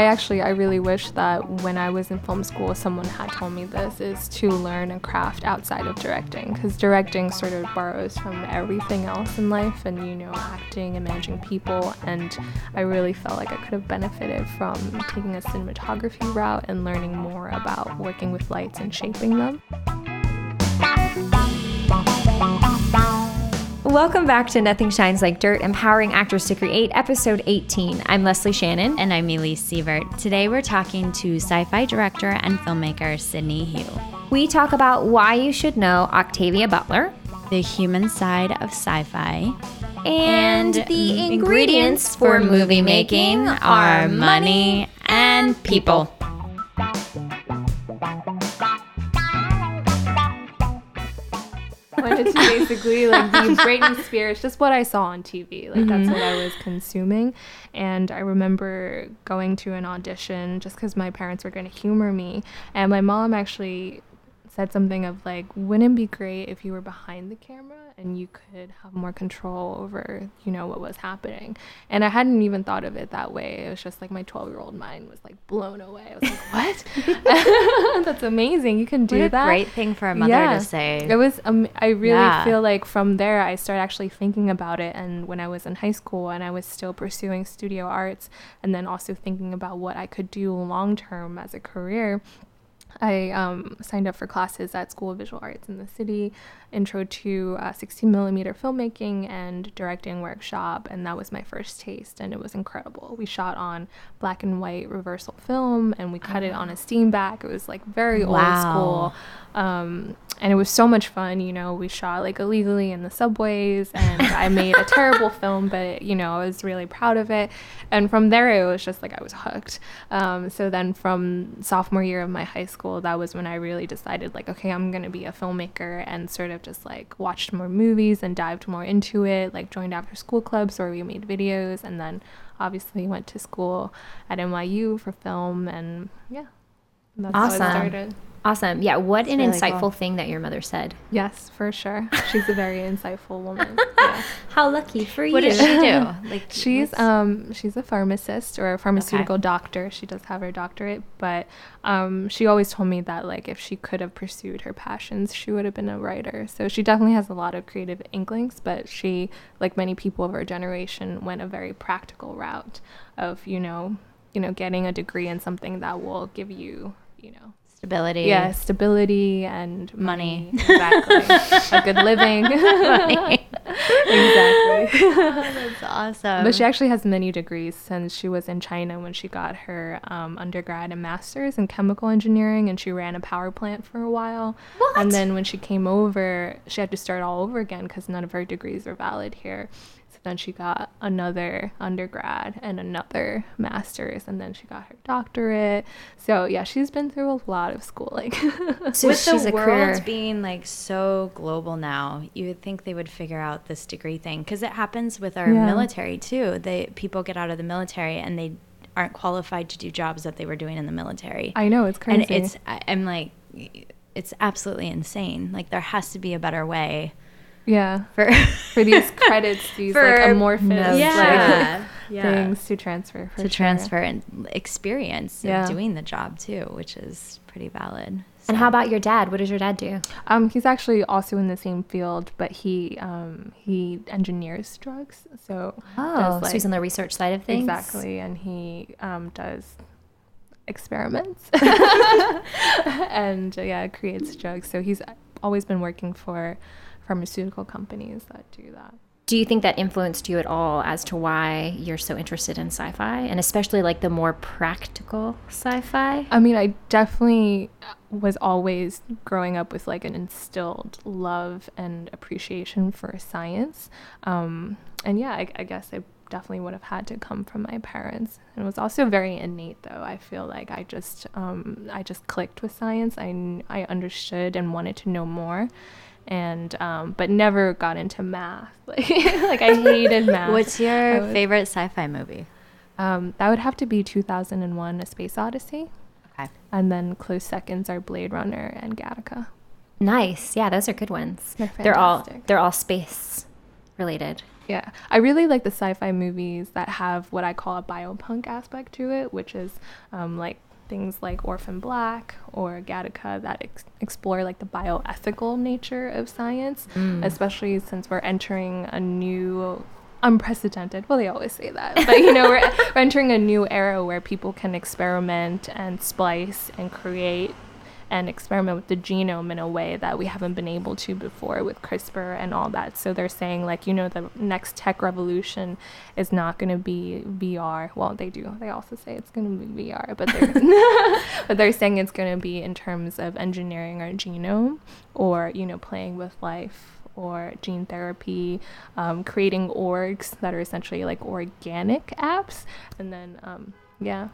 I really wish that when I was in film school, someone had told me this, is to learn a craft outside of directing, because directing sort of borrows from everything else in life, and, you know, acting and managing people, and I really felt like I could have benefited from taking a cinematography route and learning more about working with lights and shaping them. Welcome back to Nothing Shines Like Dirt, Empowering Actors to Create, Episode 18. I'm Leslie Shannon. And I'm Elise Sievert. Today we're talking to sci-fi director and filmmaker Cidney Hue. We talk about why you should know Octavia Butler, the human side of sci-fi, and the ingredients for movie making are money and people. Wanted to basically be Britney Spears, just what I saw on TV. That's what I was consuming. And I remember going to an audition just because my parents were going to humor me. And my mom actually said something of wouldn't it be great if you were behind the camera and you could have more control over, what was happening. And I hadn't even thought of it that way. It was just my 12-year-old mind was blown away. I was what? That's amazing. You can do that. What a great thing for a mother to say. It was, I really feel from there I started actually thinking about it. And when I was in high school and I was still pursuing studio arts and then also thinking about what I could do long-term as a career, I signed up for classes at School of Visual Arts in the city, intro to 16mm filmmaking and directing workshop, and that was my first taste, and it was incredible. We shot on black and white reversal film, and we cut it on a Steenbeck. It was very old school, and it was so much fun. We shot illegally in the subways, and I made a terrible film, but I was really proud of it. And from there it was just I was hooked. So then from sophomore year of my high school, that was when I really decided okay, I'm gonna be a filmmaker, and sort of just watched more movies and dived more into it, joined after school clubs where we made videos, and then obviously went to school at NYU for film, and that's how it started. Awesome. Yeah, what an insightful thing that your mother said. Yes, for sure. She's a very insightful woman. Yeah. How lucky for you. What does she do? She's a pharmacist or a pharmaceutical doctor. She does have her doctorate, but she always told me that if she could have pursued her passions, she would have been a writer. So she definitely has a lot of creative inklings, but she, like many people of her generation, went a very practical route of, getting a degree in something that will give you, stability. Yeah, stability and money. Exactly. A good living. Exactly. That's awesome. But she actually has many degrees since she was in China when she got her undergrad and master's in chemical engineering, and she ran a power plant for a while. What? And then when she came over, she had to start all over again because none of her degrees are valid here. Then she got another undergrad and another master's, and then she got her doctorate. So yeah, she's been through a lot of schooling. So with the world being so global now, you would think they would figure out this degree thing, because it happens with our military too. People get out of the military and they aren't qualified to do jobs that they were doing in the military. I know, it's crazy. And it's absolutely insane. There has to be a better way. Yeah, for these credits, these amorphous things to transfer. Transfer and experience of doing the job too, which is pretty valid. So. And how about your dad? What does your dad do? He's actually also in the same field, but he engineers drugs. So so he's on the research side of things. Exactly, and he does experiments and creates drugs. So he's always been working for pharmaceutical companies that do that. Do you think that influenced you at all as to why you're so interested in sci-fi, and especially the more practical sci-fi? I mean, I definitely was always growing up with an instilled love and appreciation for science. I guess I definitely would have had to come from my parents. And it was also very innate, though. I feel I just clicked with science. I understood and wanted to know more. And but never got into math. I hated math. What's your favorite sci-fi movie? That would have to be 2001: A Space Odyssey. Okay. And then close seconds are Blade Runner and Gattaca. Nice. Yeah, those are good ones. They're all space related. Yeah. I really like the sci-fi movies that have what I call a biopunk aspect to it, which is like things like Orphan Black or Gattaca that explore like the bioethical nature of science, especially since we're entering a new unprecedented, well, they always say that, but you know, we're entering a new era where people can experiment and splice and create and experiment with the genome in a way that we haven't been able to before with CRISPR and all that. So they're saying, like, you know, the next tech revolution is not going to be VR. Well, they do. They also say it's going to be VR, but they're, but they're saying it's going to be in terms of engineering our genome or, you know, playing with life or gene therapy, creating orgs that are essentially like organic apps. And then, yeah.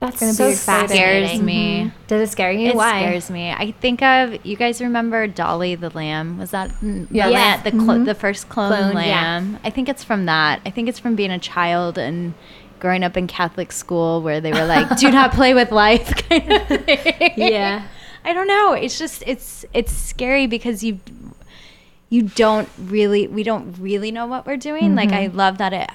That's going to so be exciting. Scares me. Mm-hmm. Did it scare you? It Why? Scares me. I think of, you guys remember Dolly the Lamb? Was that the first clone lamb? Yeah. I think it's from that. I think it's from being a child and growing up in Catholic school where they were like, do not play with life kind of thing. Yeah. I don't know. It's just, it's scary because we don't really know what we're doing. Mm-hmm. Like, I love that it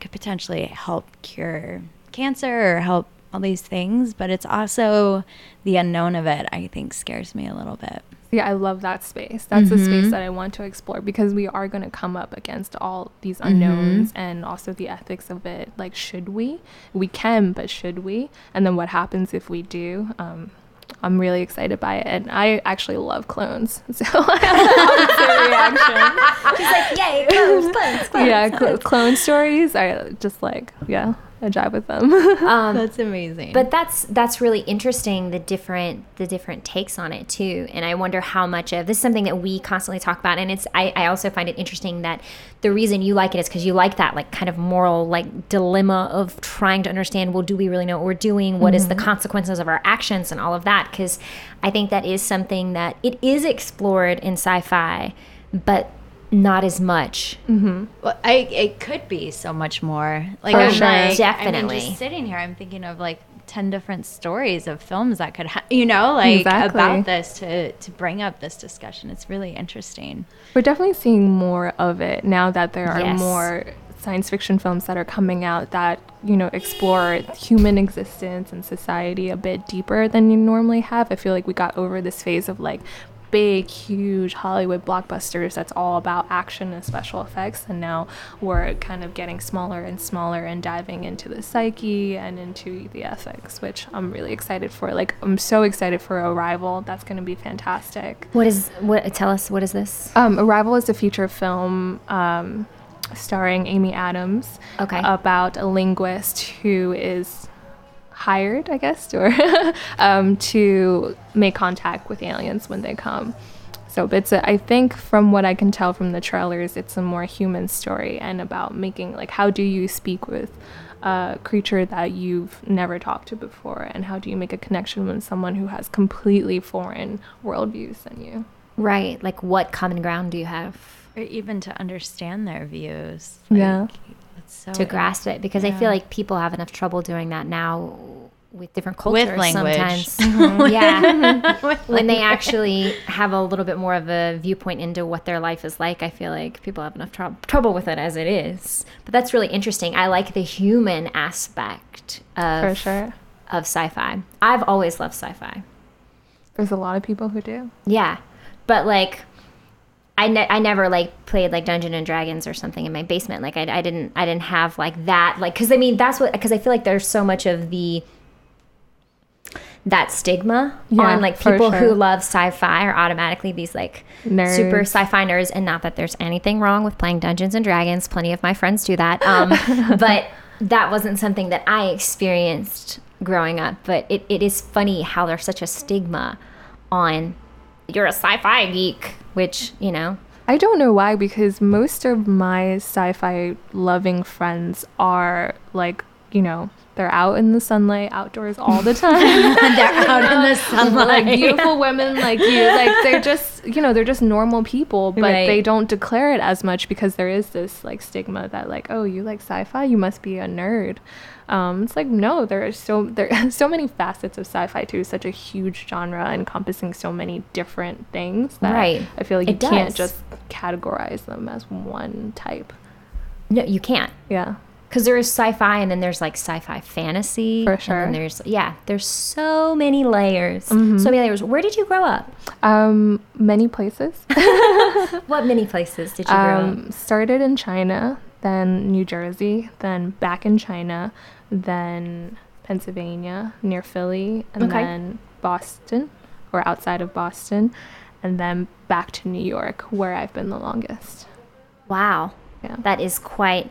could potentially help cure cancer or help all these things, but it's also the unknown of it, I think, scares me a little bit. Yeah, I love that space. That's the space that I want to explore, because we are going to come up against all these unknowns and also the ethics of it. Like, should we? We can, but should we? And then what happens if we do? I'm really excited by it, and I actually love clones, so I have a reaction. She's like, yay, clones. Yeah, clone stories are just like, yeah, I jive with them. That's amazing. But that's really interesting, the different takes on it too. And I wonder how much of this is something that we constantly talk about, and it's I also find it interesting that the reason you like it is because you like that like kind of moral like dilemma of trying to understand, well, do we really know what we're doing? What is the consequences of our actions and all of that? Because I think that is something that it is explored in sci-fi, but not as much. Well, it could be so much more. Like, for sure. Definitely. I'm just sitting here, I'm thinking of like 10 different stories of films that could, about this to bring up this discussion. It's really interesting. We're definitely seeing more of it now that there are more science fiction films that are coming out that, you know, explore human existence and society a bit deeper than you normally have. I feel like we got over this phase of like big, huge Hollywood blockbusters that's all about action and special effects, and now we're kind of getting smaller and smaller and diving into the psyche and into the ethics, which I'm really excited for. Like, I'm so excited for Arrival. That's going to be fantastic. Tell us, what is this? Arrival is a feature film starring Amy Adams about a linguist who is hired, I guess, or to make contact with aliens when they come. So I think from what I can tell from the trailers, it's a more human story and about making, like, how do you speak with a creature that you've never talked to before, and how do you make a connection with someone who has completely foreign worldviews than you? Right. Like, what common ground do you have? Or even to understand their views. Like, yeah. So to grasp it, because I feel like people have enough trouble doing that now with different cultures, with language sometimes. When they actually have a little bit more of a viewpoint into what their life is like, I feel like people have enough trouble with it as it is. But that's really interesting. I like the human aspect of sci-fi. I've always loved sci-fi. There's a lot of people who do. Yeah, but like, I never like played like Dungeons and Dragons or something in my basement. Like I didn't have like that, like, because I feel like there's so much of that stigma on like people who love sci-fi are automatically these like nerds. Super sci-fi nerds, and not that there's anything wrong with playing Dungeons and Dragons. Plenty of my friends do that, but that wasn't something that I experienced growing up. But it is funny how there's such a stigma on, you're a sci-fi geek, which, you know, I don't know why, because most of my sci-fi loving friends are like, you know, They're out in the sunlight, outdoors all the time. They're out in the sunlight. Like, beautiful women like you. Like, they're just, you know, they're just normal people, but they don't declare it as much because there is this, like, stigma that, like, oh, you like sci-fi? You must be a nerd. It's like, no, there are so many facets of sci-fi, too. Such a huge genre encompassing so many different things that I feel like you can't just categorize them as one type. No, you can't. Yeah. Because there is sci-fi, and then there's, like, sci-fi fantasy. For sure. And then there's so many layers. Mm-hmm. So many layers. Where did you grow up? Many places. What many places did you grow up? Started in China, then New Jersey, then back in China, then Pennsylvania, near Philly, and then Boston, or outside of Boston, and then back to New York, where I've been the longest. Wow. Yeah. That is quite...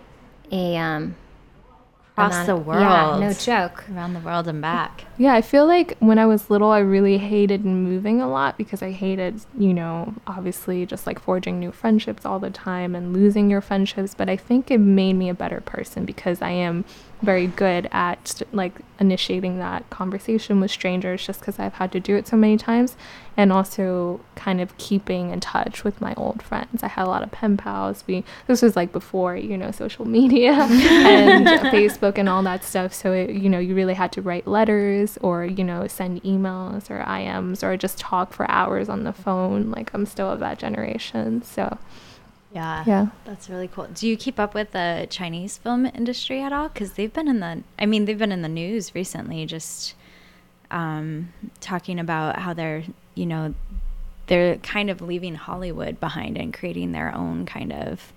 across the world. Yeah, no joke. Around the world and back. Yeah, I feel like when I was little, I really hated moving a lot because I hated, you know, obviously just like forging new friendships all the time and losing your friendships. But I think it made me a better person because I am very good at like initiating that conversation with strangers just because I've had to do it so many times, and also kind of keeping in touch with my old friends. I had a lot of pen pals. This was like before, you know, social media and Facebook and all that stuff. So, you know, you really had to write letters or, you know, send emails or IMs or just talk for hours on the phone. Like, I'm still of that generation. So Yeah, that's really cool. Do you keep up with the Chinese film industry at all? Because they've been in the news recently, just talking about how they're, you know, they're kind of leaving Hollywood behind and creating their own kind of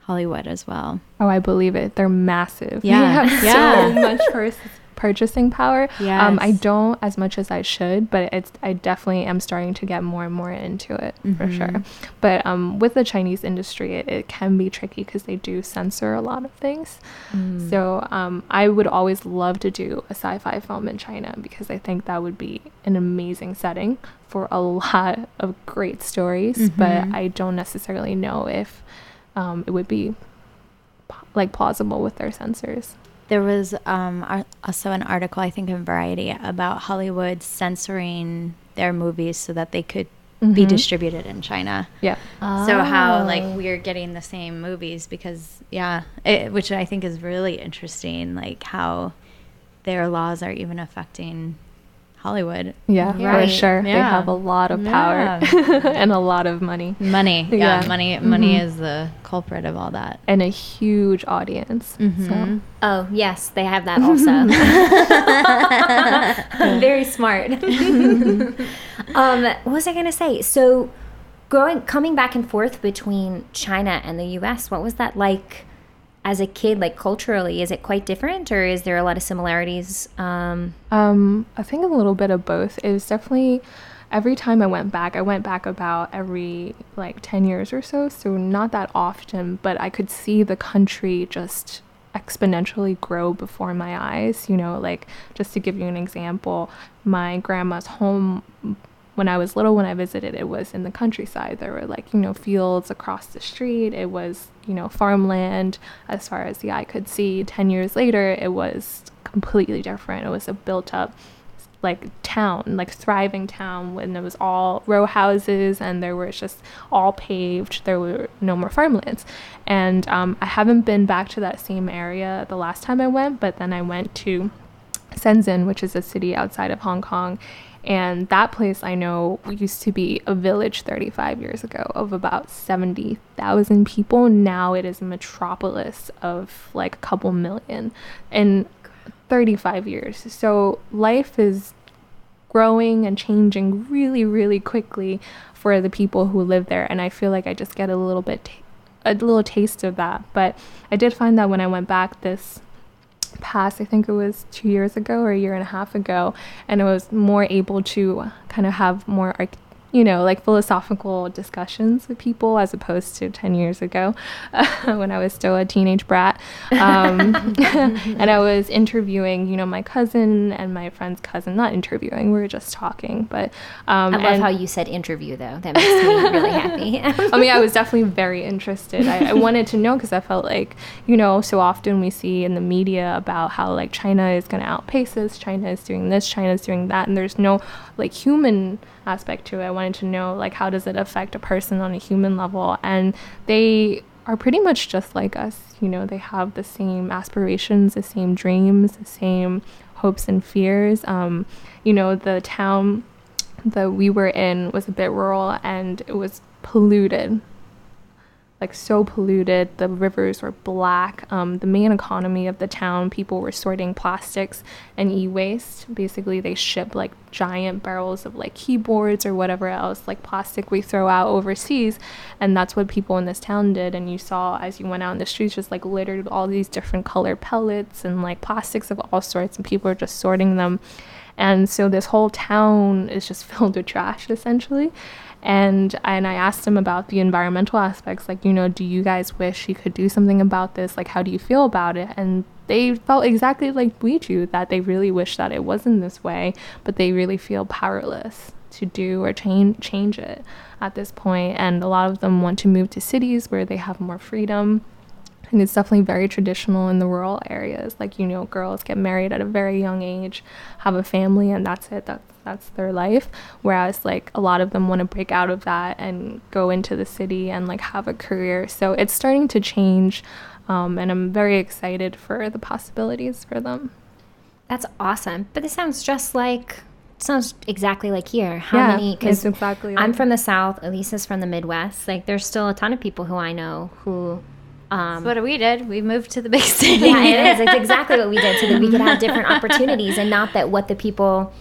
Hollywood as well. Oh, I believe it. They're massive. Yeah, they have so much purchasing power. Yes. I don't as much as I should, but I definitely am starting to get more and more into it, for sure. But with the Chinese industry, it can be tricky because they do censor a lot of things. So I would always love to do a sci-fi film in China because I think that would be an amazing setting for a lot of great stories, but I don't necessarily know if it would be like plausible with their censors. There was also an article, I think, in Variety about Hollywood censoring their movies so that they could be distributed in China. Yeah. Oh. So how, like, we're getting the same movies because, which I think is really interesting, like how their laws are even affecting Hollywood. Yeah, for sure. Yeah. They have a lot of power and a lot of money. Money is the culprit of all that. And a huge audience. So. Oh, yes, they have that also. Very smart. What was I going to say? So coming back and forth between China and the U.S., what was that like as a kid, like culturally? Is it quite different, or is there a lot of similarities? I think a little bit of both. It was definitely, every time I went back about every like 10 years or so. So not that often, but I could see the country just exponentially grow before my eyes. You know, like just to give you an example, my grandma's home when I was little, when I visited, it was in the countryside. There were like, you know, fields across the street. It was, you know, farmland as far as the eye could see. 10 years later, it was completely different. It was a built up like town, like thriving town, when it was all row houses and there was just all paved. There were no more farmlands. And I haven't been back to that same area the last time I went, but then I went to Shenzhen, which is a city outside of Hong Kong. And that place, I know, used to be a village 35 years ago of about 70,000 people. Now it is a metropolis of like a couple million in 35 years. So life is growing and changing really, really quickly for the people who live there. And I feel like I just get a little taste of that. But I did find that when I went back this past, I think it was 2 years ago or a year and a half ago, and I was more able to kind of have more you know, like philosophical discussions with people as opposed to 10 years ago when I was still a teenage brat. And I was interviewing, you know, my cousin and my friend's cousin, not interviewing, we were just talking. But I love how you said interview, though. That makes me really happy. I mean, I was definitely very interested. I wanted to know because I felt like, you know, so often we see in the media about how like China is going to outpace us, China is doing this, China is doing that. And there's no like human aspect to it. I wanted to know like how does it affect a person on a human level, and they are pretty much just like us, you know, they have the same aspirations, the same dreams, the same hopes and fears. You know, the town that we were in was a bit rural and it was polluted, like so polluted. The rivers were black. The main economy of the town, people were sorting plastics and e-waste. Basically, they ship like giant barrels of like keyboards or whatever else, like plastic we throw out overseas. And that's what people in this town did. And you saw as you went out in the streets, just like littered with all these different colored pellets and like plastics of all sorts. And people are just sorting them. And so this whole town is just filled with trash, essentially. And I asked him about the environmental aspects, like, you know, do you guys wish you could do something about this? Like, how do you feel about it? And they felt exactly like we do, that they really wish that it wasn't this way, but they really feel powerless to do or change it at this point. And a lot of them want to move to cities where they have more freedom. And it's definitely very traditional in the rural areas. Like, you know, girls get married at a very young age, have a family, and that's it. That's their life. Whereas, like, a lot of them want to break out of that and go into the city and, like, have a career. So it's starting to change, and I'm very excited for the possibilities for them. That's awesome. But this sounds just like... sounds exactly like here. How many? Because exactly I'm from the South. Elisa's from the Midwest. Like, there's still a ton of people who I know who... so what we did, we moved to the big city. Yeah, it is. It's exactly what we did so that we could have different opportunities, and not that what the people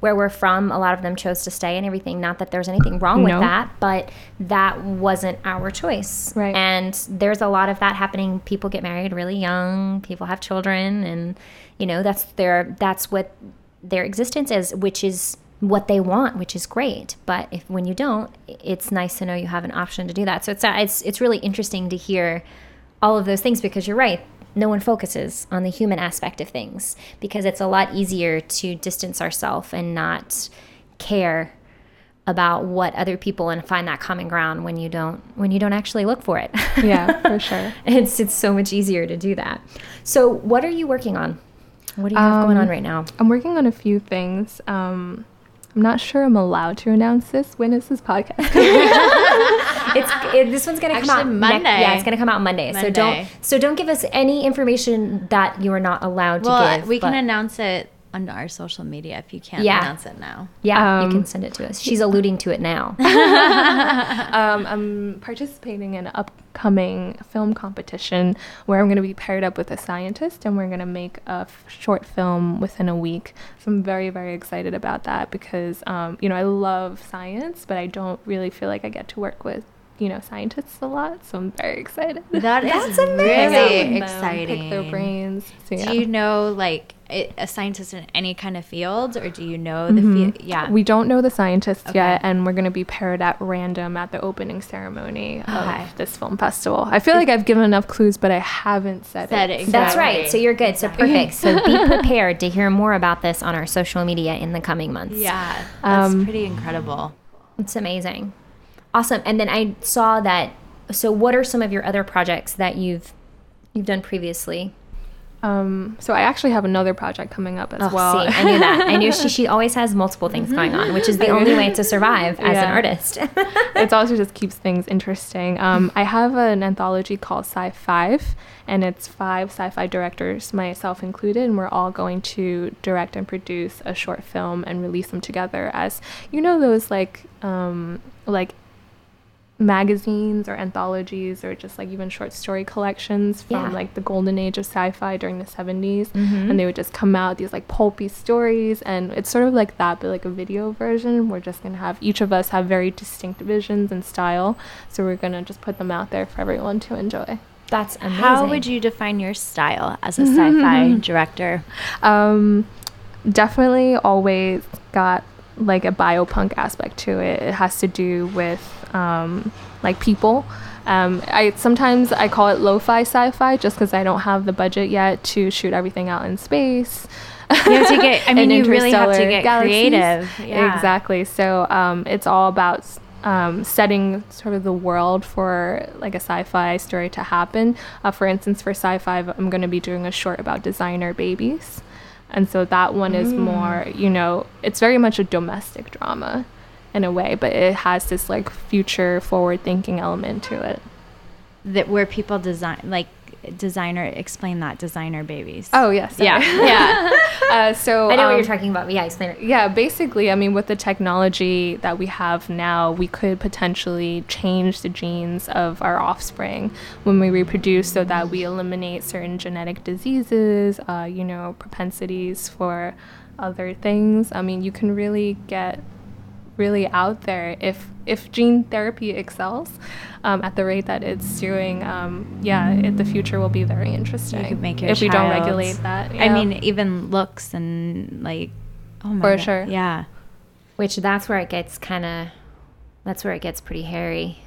where we're from, a lot of them chose to stay and everything. Not that there's anything wrong with that, but that wasn't our choice. Right. And there's a lot of that happening. People get married really young. People have children, and you know that's what their existence is, which is what they want, which is great. But when you don't, it's nice to know you have an option to do that. So it's really interesting to hear all of those things, because you're right, no one focuses on the human aspect of things, because it's a lot easier to distance ourselves and not care about what other people, and find that common ground when you don't actually look for it. Yeah, for sure. It's so much easier to do that. So what are you working on? What do you have going on right now? I'm working on a few things. I'm not sure I'm allowed to announce this. When is this podcast? This one's going to come out Monday. It's going to come out Monday. So don't give us any information that you are not allowed to give. We can announce it on our social media if you can't announce it now. Yeah, you can send it to us. She's alluding to it now. I'm participating in an upcoming film competition where I'm going to be paired up with a scientist, and we're going to make a short film within a week. So I'm very, very excited about that, because, you know, I love science, but I don't really feel like I get to work with, you know, scientists a lot, so I'm very excited. That's really exciting. Pick their brains. So, do you know, like, a scientist in any kind of field, or do you know the field? Yeah, we don't know the scientists yet, and we're going to be paired at random at the opening ceremony of this film festival. I feel like I've given enough clues, but I haven't said it. Exactly. That's right. So you're good. So perfect. So be prepared to hear more about this on our social media in the coming months. Yeah, that's pretty incredible. It's amazing. Awesome. And then I saw that. So what are some of your other projects that you've done previously? So I actually have another project coming up as well. See, I knew that. I knew she always has multiple things going on, which is the only way to survive as an artist. It also just keeps things interesting. I have an anthology called Sci-Five, and it's 5 sci-fi directors, myself included, and we're all going to direct and produce a short film and release them together as, you know, those like magazines or anthologies or just like even short story collections from like the golden age of sci-fi during the 70s, and they would just come out these like pulpy stories, and it's sort of like that, but like a video version. We're just gonna have each of us have very distinct visions and style, so we're gonna just put them out there for everyone to enjoy. That's amazing. How would you define your style as a sci-fi director? Definitely always got like a biopunk aspect to it. It has to do with like people. I sometimes call it lo-fi sci-fi just because I don't have the budget yet to shoot everything out in space. You really have to get creative. Yeah. Exactly. So it's all about setting sort of the world for like a sci-fi story to happen. For instance, for Sci-Five, I'm going to be doing a short about designer babies. And so that one is more, you know, it's very much a domestic drama in a way, but it has this like future forward thinking element to it. That where people design, like designer, explain that, designer babies. Oh, yes. Yeah. So I know what you're talking about. Yeah, explain it. Yeah, basically, I mean, with the technology that we have now, we could potentially change the genes of our offspring when we reproduce so that we eliminate certain genetic diseases, you know, propensities for other things. I mean, you can really get really out there if gene therapy excels at the rate that it's doing. The future will be very interesting. You could make your if we don't regulate that. I mean, even looks and like, oh my God. For sure. Yeah. Which that's where it gets pretty hairy.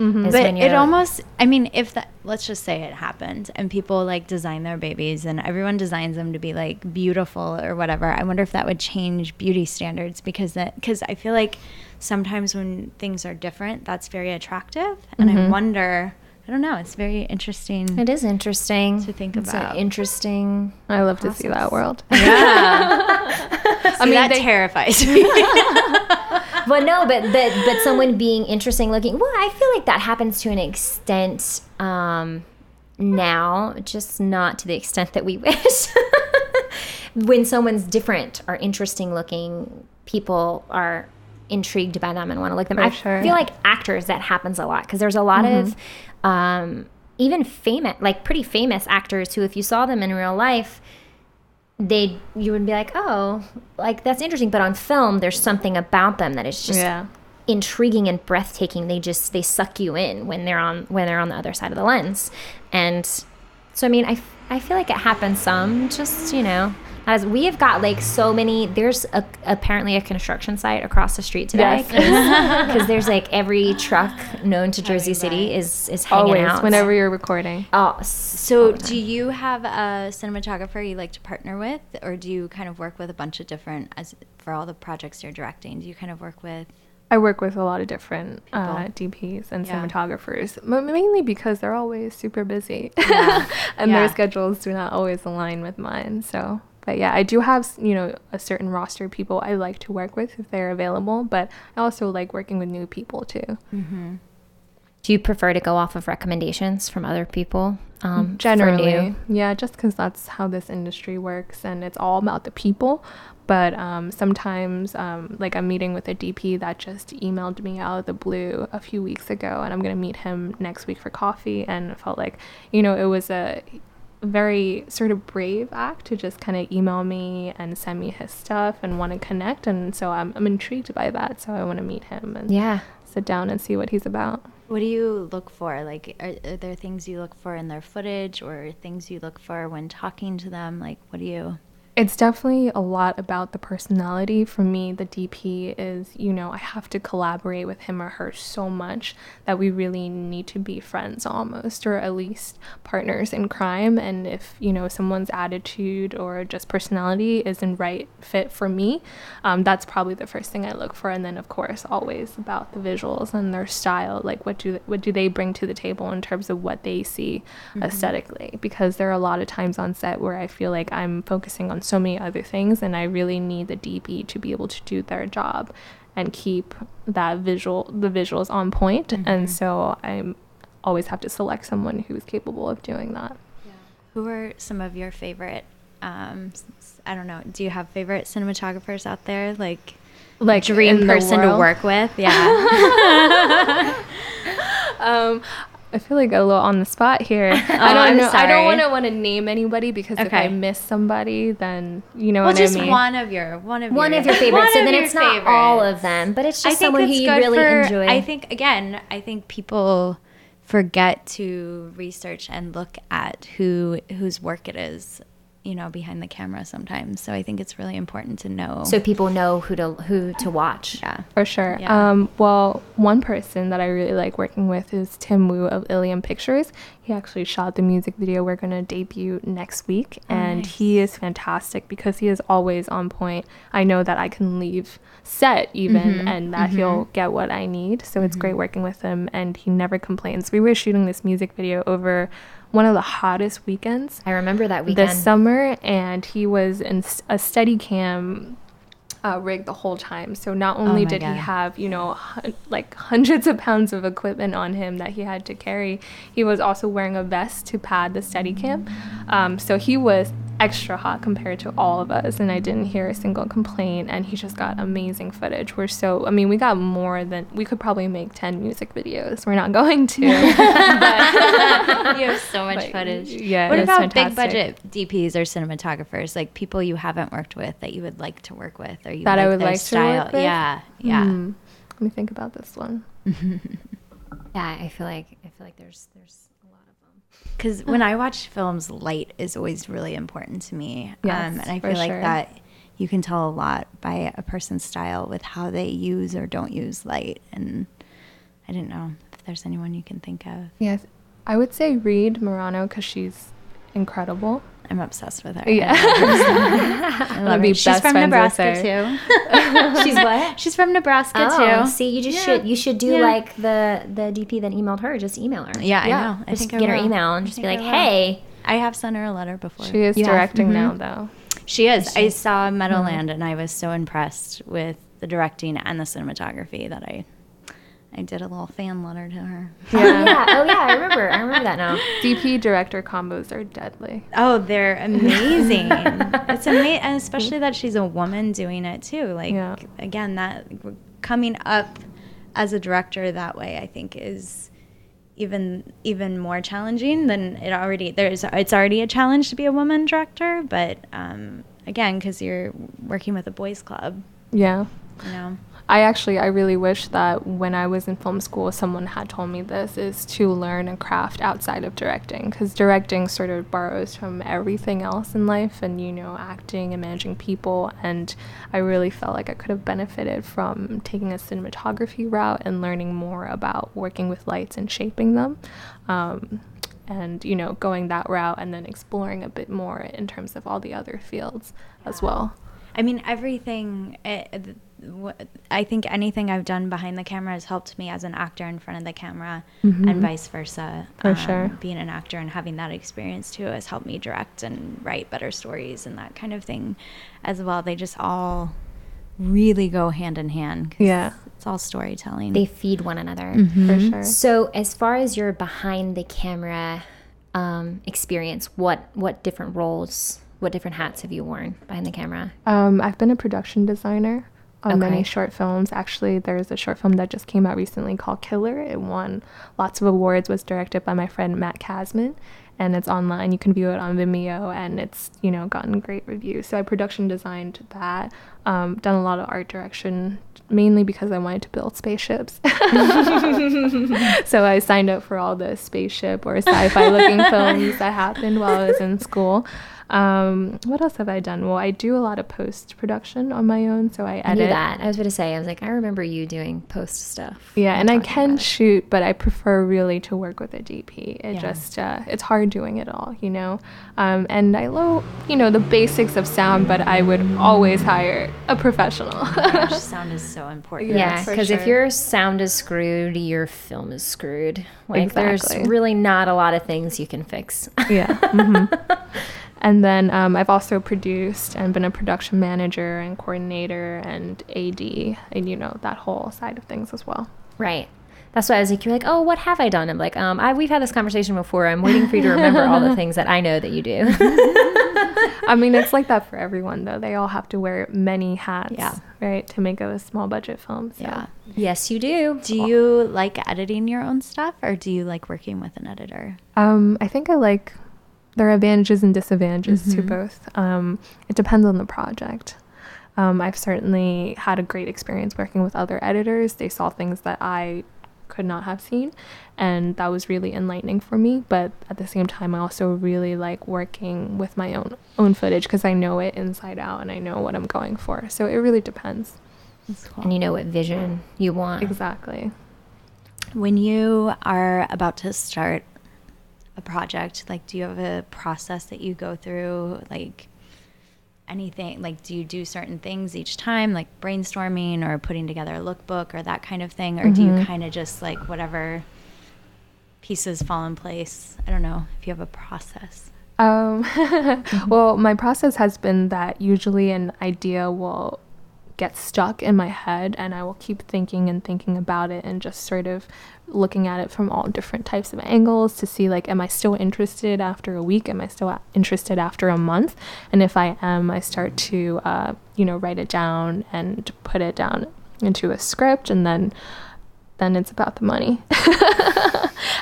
Mm-hmm. But it almost, I mean, if that, let's just say it happened and people like design their babies and everyone designs them to be like beautiful or whatever, I wonder if that would change beauty standards because I feel like sometimes when things are different, that's very attractive. And I wonder, I don't know, it's very interesting. It is interesting to think about. It's an interesting I love process. To see that world. Yeah. I mean, that terrifies me. Well, no, but someone being interesting looking. Well, I feel like that happens to an extent now, just not to the extent that we wish. When someone's different or interesting looking, people are intrigued by them and want to look them. I feel like actors, that happens a lot because there's a lot of even famous, like pretty famous actors who, if you saw them in real life, you would be like, oh, like that's interesting. But on film, there's something about them that is just intriguing and breathtaking. They suck you in when they're on the other side of the lens. And so, I mean, I feel like it happens some, just, you know, as we have got like so many, there's apparently a construction site across the street today because there's like every truck known to Jersey City is hanging always, out. Whenever you're recording. Oh, so do you have a cinematographer you like to partner with, or do you kind of work with a bunch of different, as for all the projects you're directing, do you kind of work with? I work with a lot of different DPs and cinematographers, mainly because they're always super busy and their schedules do not always align with mine. So, but yeah, I do have, you know, a certain roster of people I like to work with if they're available, but I also like working with new people too. Mm-hmm. Do you prefer to go off of recommendations from other people? Generally, yeah, just because that's how this industry works and it's all about the people. But sometimes, like I'm meeting with a DP that just emailed me out of the blue a few weeks ago, and I'm going to meet him next week for coffee. And I felt like, you know, it was a very sort of brave act to just kind of email me and send me his stuff and want to connect. And so I'm intrigued by that. So I want to meet him and sit down and see what he's about. What do you look for? Like, are there things you look for in their footage or things you look for when talking to them? Like, what do you... It's definitely a lot about the personality. For me, the DP is, you know, I have to collaborate with him or her so much that we really need to be friends almost, or at least partners in crime. And if, you know, someone's attitude or just personality isn't right fit for me, that's probably the first thing I look for. And then, of course, always about the visuals and their style. Like, what do they bring to the table in terms of what they see aesthetically? Because there are a lot of times on set where I feel like I'm focusing on so many other things, and I really need the DP to be able to do their job and keep that the visuals on point. And so I always have to select someone who is capable of doing that. Yeah. Who are some of your favorite I don't know, do you have favorite cinematographers out there, like dream person to work with? Yeah. I feel like a little on the spot here. I don't know. Sorry. I don't want to name anybody because if I miss somebody, then you know what I mean. Well, just one of your favorites, and then it's not all of them, but it's just someone who you really enjoy. I think people forget to research and look at whose work it is you know, behind the camera sometimes. So I think it's really important to know, so people know who to watch. Yeah, for sure. Yeah. Well, one person that I really like working with is Tim Wu of Ilium Pictures. He actually shot the music video we're going to debut next week. And nice. He is fantastic because he is always on point. I know that I can leave set even and that he'll get what I need. So it's great working with him, and he never complains. We were shooting this music video over one of the hottest weekends. I remember that weekend. This summer, and he was in a Steadicam rig the whole time. So not only did he have, you know, like hundreds of pounds of equipment on him that he had to carry, he was also wearing a vest to pad the Steadicam. So he was extra hot compared to all of us, and I didn't hear a single complaint, and he just got amazing footage. We got more than, we could probably make 10 music videos. We're not going to. But you have so much footage. Yeah, what about fantastic. Big budget DPs or cinematographers, like people you haven't worked with that you would like to work with? Or you that like I would like style. To work with? Yeah. Let me think about this one. Yeah, I feel like there's a lot of them. Because when I watch films, light is always really important to me. Yes, and I feel like that you can tell a lot by a person's style with how they use or don't use light. And I don't know if there's anyone you can think of. Yes, I would say Reed Morano, because she's incredible. I'm obsessed with her. Yeah. I love her. She's from Nebraska too. She's what? She's from Nebraska too. See, you just should like the DP that emailed her, just email her. Yeah, I know. Just get her email and just be like, "Hey, I have sent her a letter before." She is directing now though. She is. I saw Meadowland and I was so impressed with the directing and the cinematography that I did a little fan letter to her. Yeah. I remember that now. DP director combos are deadly. Oh, they're amazing. It's amazing, and especially that she's a woman doing it too. Like again, that coming up as a director that way, I think is even more challenging than it already. It's already a challenge to be a woman director, but again, because you're working with a boys' club. Yeah. You know. I really wish that when I was in film school, someone had told me this, is to learn a craft outside of directing, because directing sort of borrows from everything else in life, and, you know, acting and managing people. And I really felt like I could have benefited from taking a cinematography route and learning more about working with lights and shaping them. And, you know, going that route and then exploring a bit more in terms of all the other fields as well. I mean, everything... I think anything I've done behind the camera has helped me as an actor in front of the camera, and vice versa. For sure. Being an actor and having that experience too has helped me direct and write better stories and that kind of thing as well. They just all really go hand in hand. Yeah. It's all storytelling. They feed one another. Mm-hmm. For sure. So as far as your behind the camera experience, what different roles, what different hats have you worn behind the camera? I've been a production designer on many short films. Actually, there's a short film that just came out recently called Killer. It won lots of awards, was directed by my friend Matt Kasman, and it's online. You can view it on Vimeo, and it's, you know, gotten great reviews. So I production designed that, done a lot of art direction, mainly because I wanted to build spaceships. So I signed up for all the spaceship or sci-fi looking films that happened while I was in school. What else have I done? Well, I do a lot of post production on my own, so I edit. I knew that. I was going to say, I was like, I remember you doing post stuff. Yeah, and I can shoot, but I prefer really to work with a DP. It just, it's hard doing it all, you know? And I love, you know, the basics of sound, but I would always hire a professional. Oh my gosh, sound is so important. Yeah, because if your sound is screwed, your film is screwed. Like, there's really not a lot of things you can fix. Yeah. Mm-hmm. And then I've also produced and been a production manager and coordinator and AD and, you know, that whole side of things as well. Right. That's why I was like, you're like, oh, what have I done? I'm like, we've had this conversation before. I'm waiting for you to remember all the things that I know that you do. I mean, it's like that for everyone, though. They all have to wear many hats, right, to make a small budget film. So. Yeah. Yes, you do. Do you like editing your own stuff, or do you like working with an editor? I think I like... There are advantages and disadvantages to both. It depends on the project. I've certainly had a great experience working with other editors. They saw things that I could not have seen, and that was really enlightening for me. But at the same time, I also really like working with my own footage because I know it inside out and I know what I'm going for. So it really depends. Cool. And you know what vision you want. Exactly. When you are about to start a project, like, do you have a process that you go through? Like, anything, like, do you do certain things each time, like brainstorming or putting together a lookbook or that kind of thing? Or do you kind of just like whatever pieces fall in place? I don't know if you have a process. Well, my process has been that usually an idea will get stuck in my head and I will keep thinking about it and just sort of looking at it from all different types of angles to see, like, am I still interested after a week? Am I still interested after a month? And if I am, I start to, write it down and put it down into a script, and then it's about the money.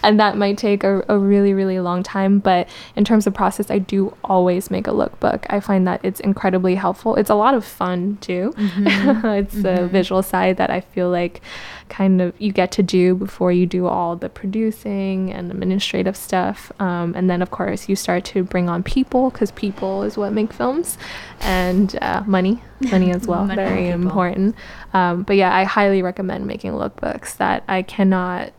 And that might take a really, really long time. But in terms of process, I do always make a lookbook. I find that it's incredibly helpful. It's a lot of fun too. It's the visual side that I feel like kind of you get to do before you do all the producing and administrative stuff. And then, of course, you start to bring on people, because people is what make films, and money as well. Very important. But yeah, I highly recommend making lookbooks. That I cannot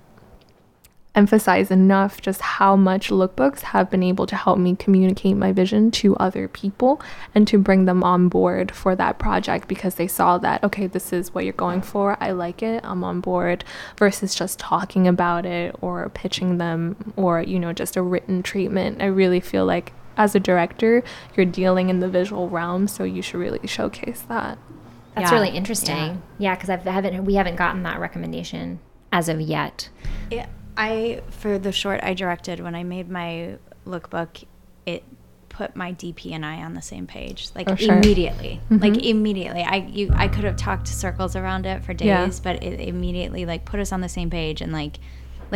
emphasize enough just how much lookbooks have been able to help me communicate my vision to other people and to bring them on board for that project, because they saw that, okay, this is what you're going for, I like it, I'm on board, versus just talking about it or pitching them or, just a written treatment. I really feel like as a director, you're dealing in the visual realm, so you should really showcase that. That's really interesting. Yeah, because we haven't gotten that recommendation as of yet. Yeah. For the short I directed, when I made my lookbook, it put my DP and I on the same page, like, immediately. Like, immediately. I could have talked circles around it for days, but it immediately, like, put us on the same page, and like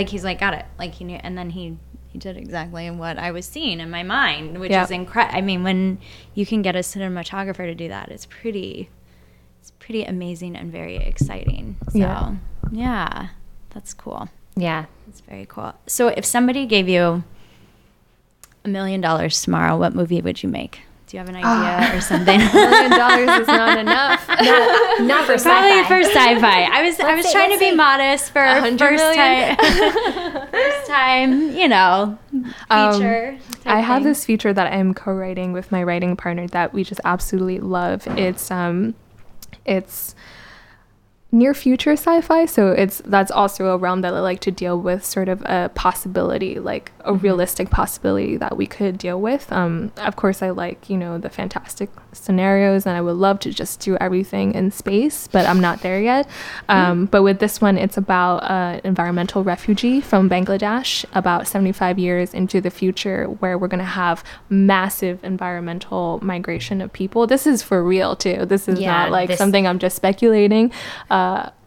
he's like, got it. Like, he knew, and then he did exactly what I was seeing in my mind, which is incredible. I mean, when you can get a cinematographer to do that, it's pretty amazing and very exciting. So, yeah, that's cool. Yeah, it's very cool. So if somebody gave you $1 million tomorrow, what movie would you make? Do you have an idea or something? $1 million is not enough. Not for sci-fi. Probably for sci-fi. I was trying to be modest for first time, feature. I have this feature that I'm co-writing with my writing partner that we just absolutely love. It's near future sci-fi, so that's also a realm that I like to deal with, sort of a possibility, like a realistic possibility that we could deal with. Of course, I like the fantastic scenarios, and I would love to just do everything in space, but I'm not there yet. But with this one, it's about an environmental refugee from Bangladesh about 75 years into the future, where we're going to have massive environmental migration of people. This is for real too. This is not like something I'm just speculating.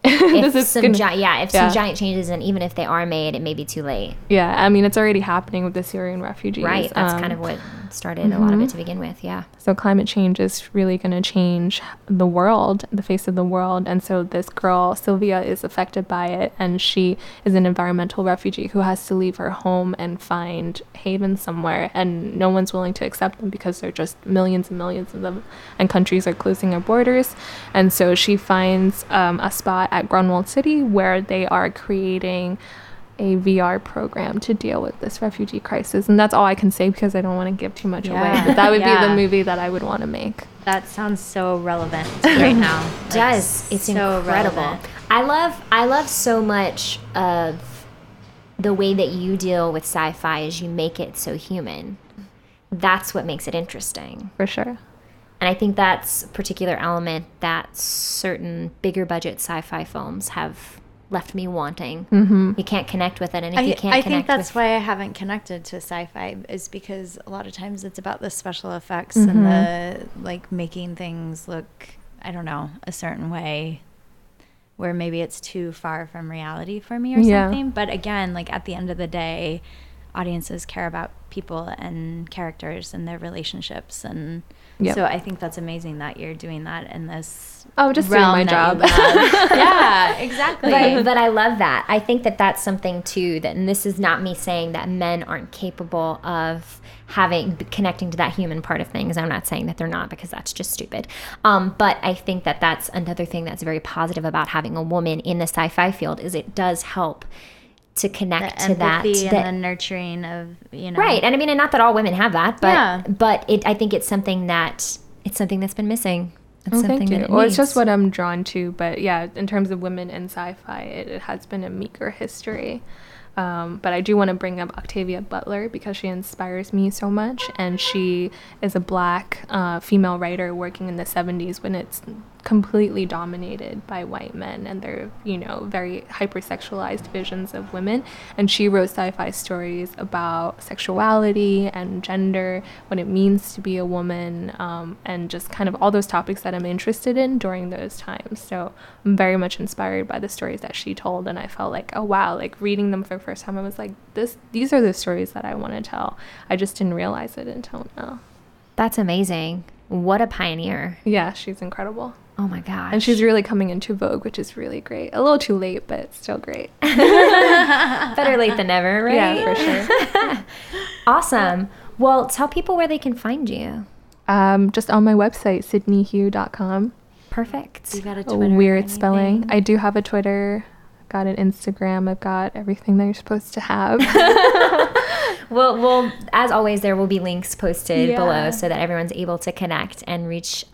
If some giant changes, and even if they are made, it may be too late. Yeah, I mean, it's already happening with the Syrian refugees. Right, that's kind of what started a lot of it to begin with, yeah. So climate change is really going to change the world, the face of the world, and so this girl, Sylvia, is affected by it, and she is an environmental refugee who has to leave her home and find haven somewhere, and no one's willing to accept them because they're just millions and millions of them, and countries are closing their borders, and so she finds a spot at Grunwald City where they are creating a VR program to deal with this refugee crisis. And that's all I can say because I don't want to give too much away. But that would be the movie that I would want to make. That sounds so relevant right now. It does. It's so incredible. Relevant. I love so much of the way that you deal with sci-fi is you make it so human. That's what makes it interesting. For sure. And I think that's a particular element that certain bigger budget sci-fi films have left me wanting. You can't connect with it. And if you can't connect with it, I think that's why I haven't connected to sci-fi, is because a lot of times it's about the special effects and the, like, making things look, I don't know, a certain way, where maybe it's too far from reality for me or something. But again, like, at the end of the day, audiences care about people and characters and their relationships, and so I think that's amazing that you're doing that in this realm. Doing my job. Yeah, exactly. But I love that. I think that that's something too, that, and this is not me saying that men aren't capable of connecting to that human part of things. I'm not saying that they're not, because that's just stupid. But I think that that's another thing that's very positive about having a woman in the sci-fi field, is it does help to connect to that, the nurturing of, you know. Right. And I mean, and not that all women have that, but I think it's something that, it's something that's been missing. It's something that it's just what I'm drawn to, but yeah, in terms of women in sci-fi, it has been a meager history. But I do want to bring up Octavia Butler, because she inspires me so much, and she is a Black female writer working in the 70s when it's completely dominated by white men and their, you know, very hypersexualized visions of women. And she wrote sci-fi stories about sexuality and gender, what it means to be a woman, and just kind of all those topics that I'm interested in during those times. So I'm very much inspired by the stories that she told, and I felt like, oh wow, like reading them for the first time, I was like, these are the stories that I want to tell. I just didn't realize it until now. That's amazing. What a pioneer. Yeah, she's incredible. Oh my gosh. And she's really coming into vogue, which is really great. A little too late, but still great. Better late than never, right? Yeah, for sure. Awesome. Well, tell people where they can find you. Just on my website, CidneyHue.com. Perfect. You got a Twitter? Weird spelling. I do have a Twitter. Got an Instagram. I've got everything that you're supposed to have. Well, as always, there will be links posted below, so that everyone's able to connect and reach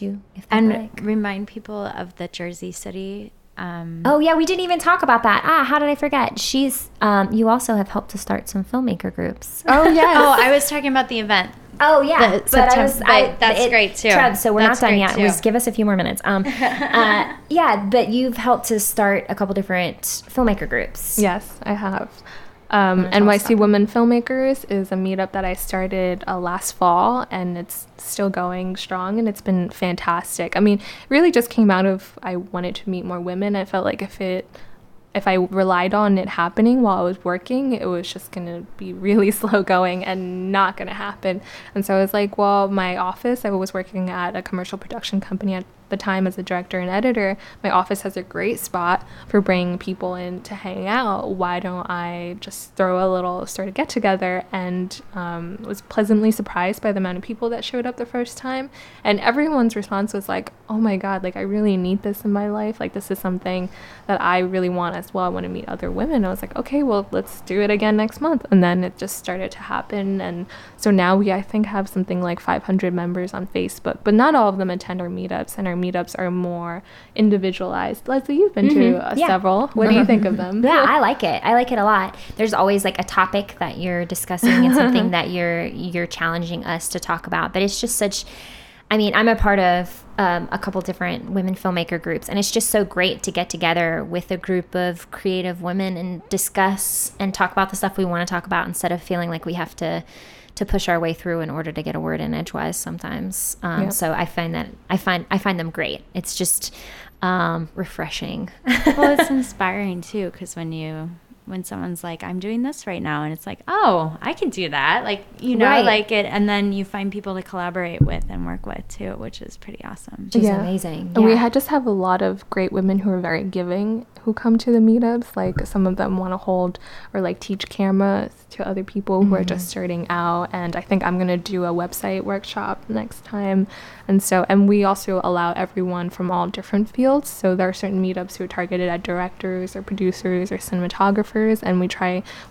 you if they like. Remind people of the Jersey City. Oh yeah, we didn't even talk about that. How did I forget? She's you also have helped to start some filmmaker groups. Oh yeah. Oh, I was talking about the event. Oh yeah, that's great too. Trev, so we're not done yet. Too. Give us a few more minutes. Yeah, but you've helped to start a couple different filmmaker groups. Yes, I have. NYC Women Filmmakers is a meetup that I started last fall, and it's still going strong, and it's been fantastic. I mean, really just came out of, I wanted to meet more women. I felt like if I relied on it happening while I was working, it was just going to be really slow going and not going to happen. And so I was like, well, my office, I was working at a commercial production company at the time as a director and editor. My office has a great spot for bringing people in to hang out. Why don't I just throw a little sort of get together? And was pleasantly surprised by the amount of people that showed up the first time. And everyone's response was like, oh my God, like I really need this in my life. Like this is something that I really want as well. I want to meet other women. I was like, okay, well, let's do it again next month. And then it just started to happen. And so now we, I think, have something like 500 members on Facebook, but not all of them attend our meetups, and our meetups are more individualized. Leslie, you've been to several. What do you think of them? Yeah, I like it a lot. There's always like a topic that you're discussing and something that you're challenging us to talk about. But it's just such, I mean, I'm a part of a couple different women filmmaker groups, and it's just so great to get together with a group of creative women and discuss and talk about the stuff we want to talk about, instead of feeling like we have to push our way through in order to get a word in edgewise sometimes. So I find them great. It's just refreshing. Well, it's inspiring too, because when someone's like, I'm doing this right now, and it's like, oh, I can do that. Like, you know, like it. And then you find people to collaborate with and work with too, which is pretty awesome. Which is amazing. Yeah. And we have a lot of great women who are very giving, who come to the meetups. Like some of them want to hold or like teach cameras to other people who are just starting out. And I think I'm going to do a website workshop next time. And we also allow everyone from all different fields. So there are certain meetups who are targeted at directors or producers or cinematographers. And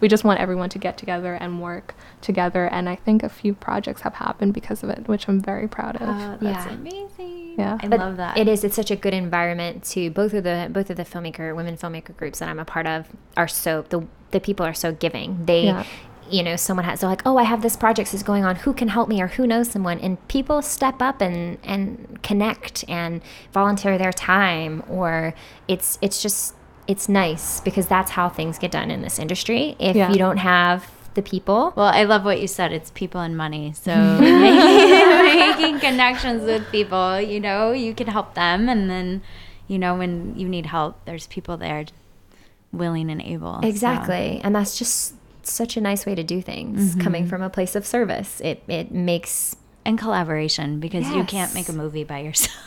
we just want everyone to get together and work together, and I think a few projects have happened because of it, which I'm very proud of. That's amazing. I love that. It's such a good environment to both of the women filmmaker groups that I'm a part of are so, the people are so giving. They you know, someone has, they're like, oh, I have this project that's going on, who can help me, or who knows someone, and people step up and connect and volunteer their time, or it's just, it's nice, because that's how things get done in this industry. If you don't have the people. Well, I love what you said. It's people and money. So making connections with people, you know, you can help them. And then, you know, when you need help, there's people there willing and able. Exactly. So. And that's just such a nice way to do things, mm-hmm. coming from a place of service. It makes... And collaboration, because yes. you can't make a movie by yourself.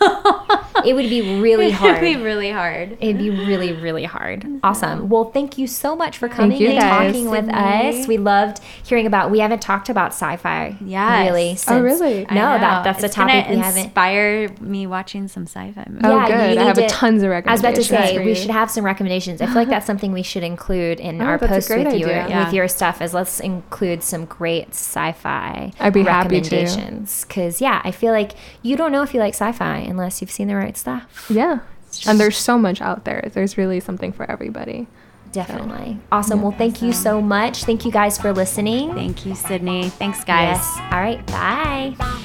It would be really hard. It would be really hard. It'd be really, really hard. Mm-hmm. Awesome. Well, thank you so much for coming and talking Cidney. With us. We loved hearing about, we haven't talked about sci-fi yes. really since. Oh, really? No, that's a topic we haven't. Inspire me watching some sci-fi movies. Oh, yeah, good. I have tons of recommendations. I was about to say, we should have some recommendations. I feel like that's something we should include in our post with your stuff, is let's include some great sci-fi recommendations. Because, yeah, I feel like you don't know if you like sci-fi unless you've seen the right stuff. Yeah. And there's so much out there. There's really something for everybody. Definitely. So. Awesome. Yeah. Well, thank you so much. Thank you guys for listening. Thank you, Cidney. Thanks, guys. Yes. All right. Bye.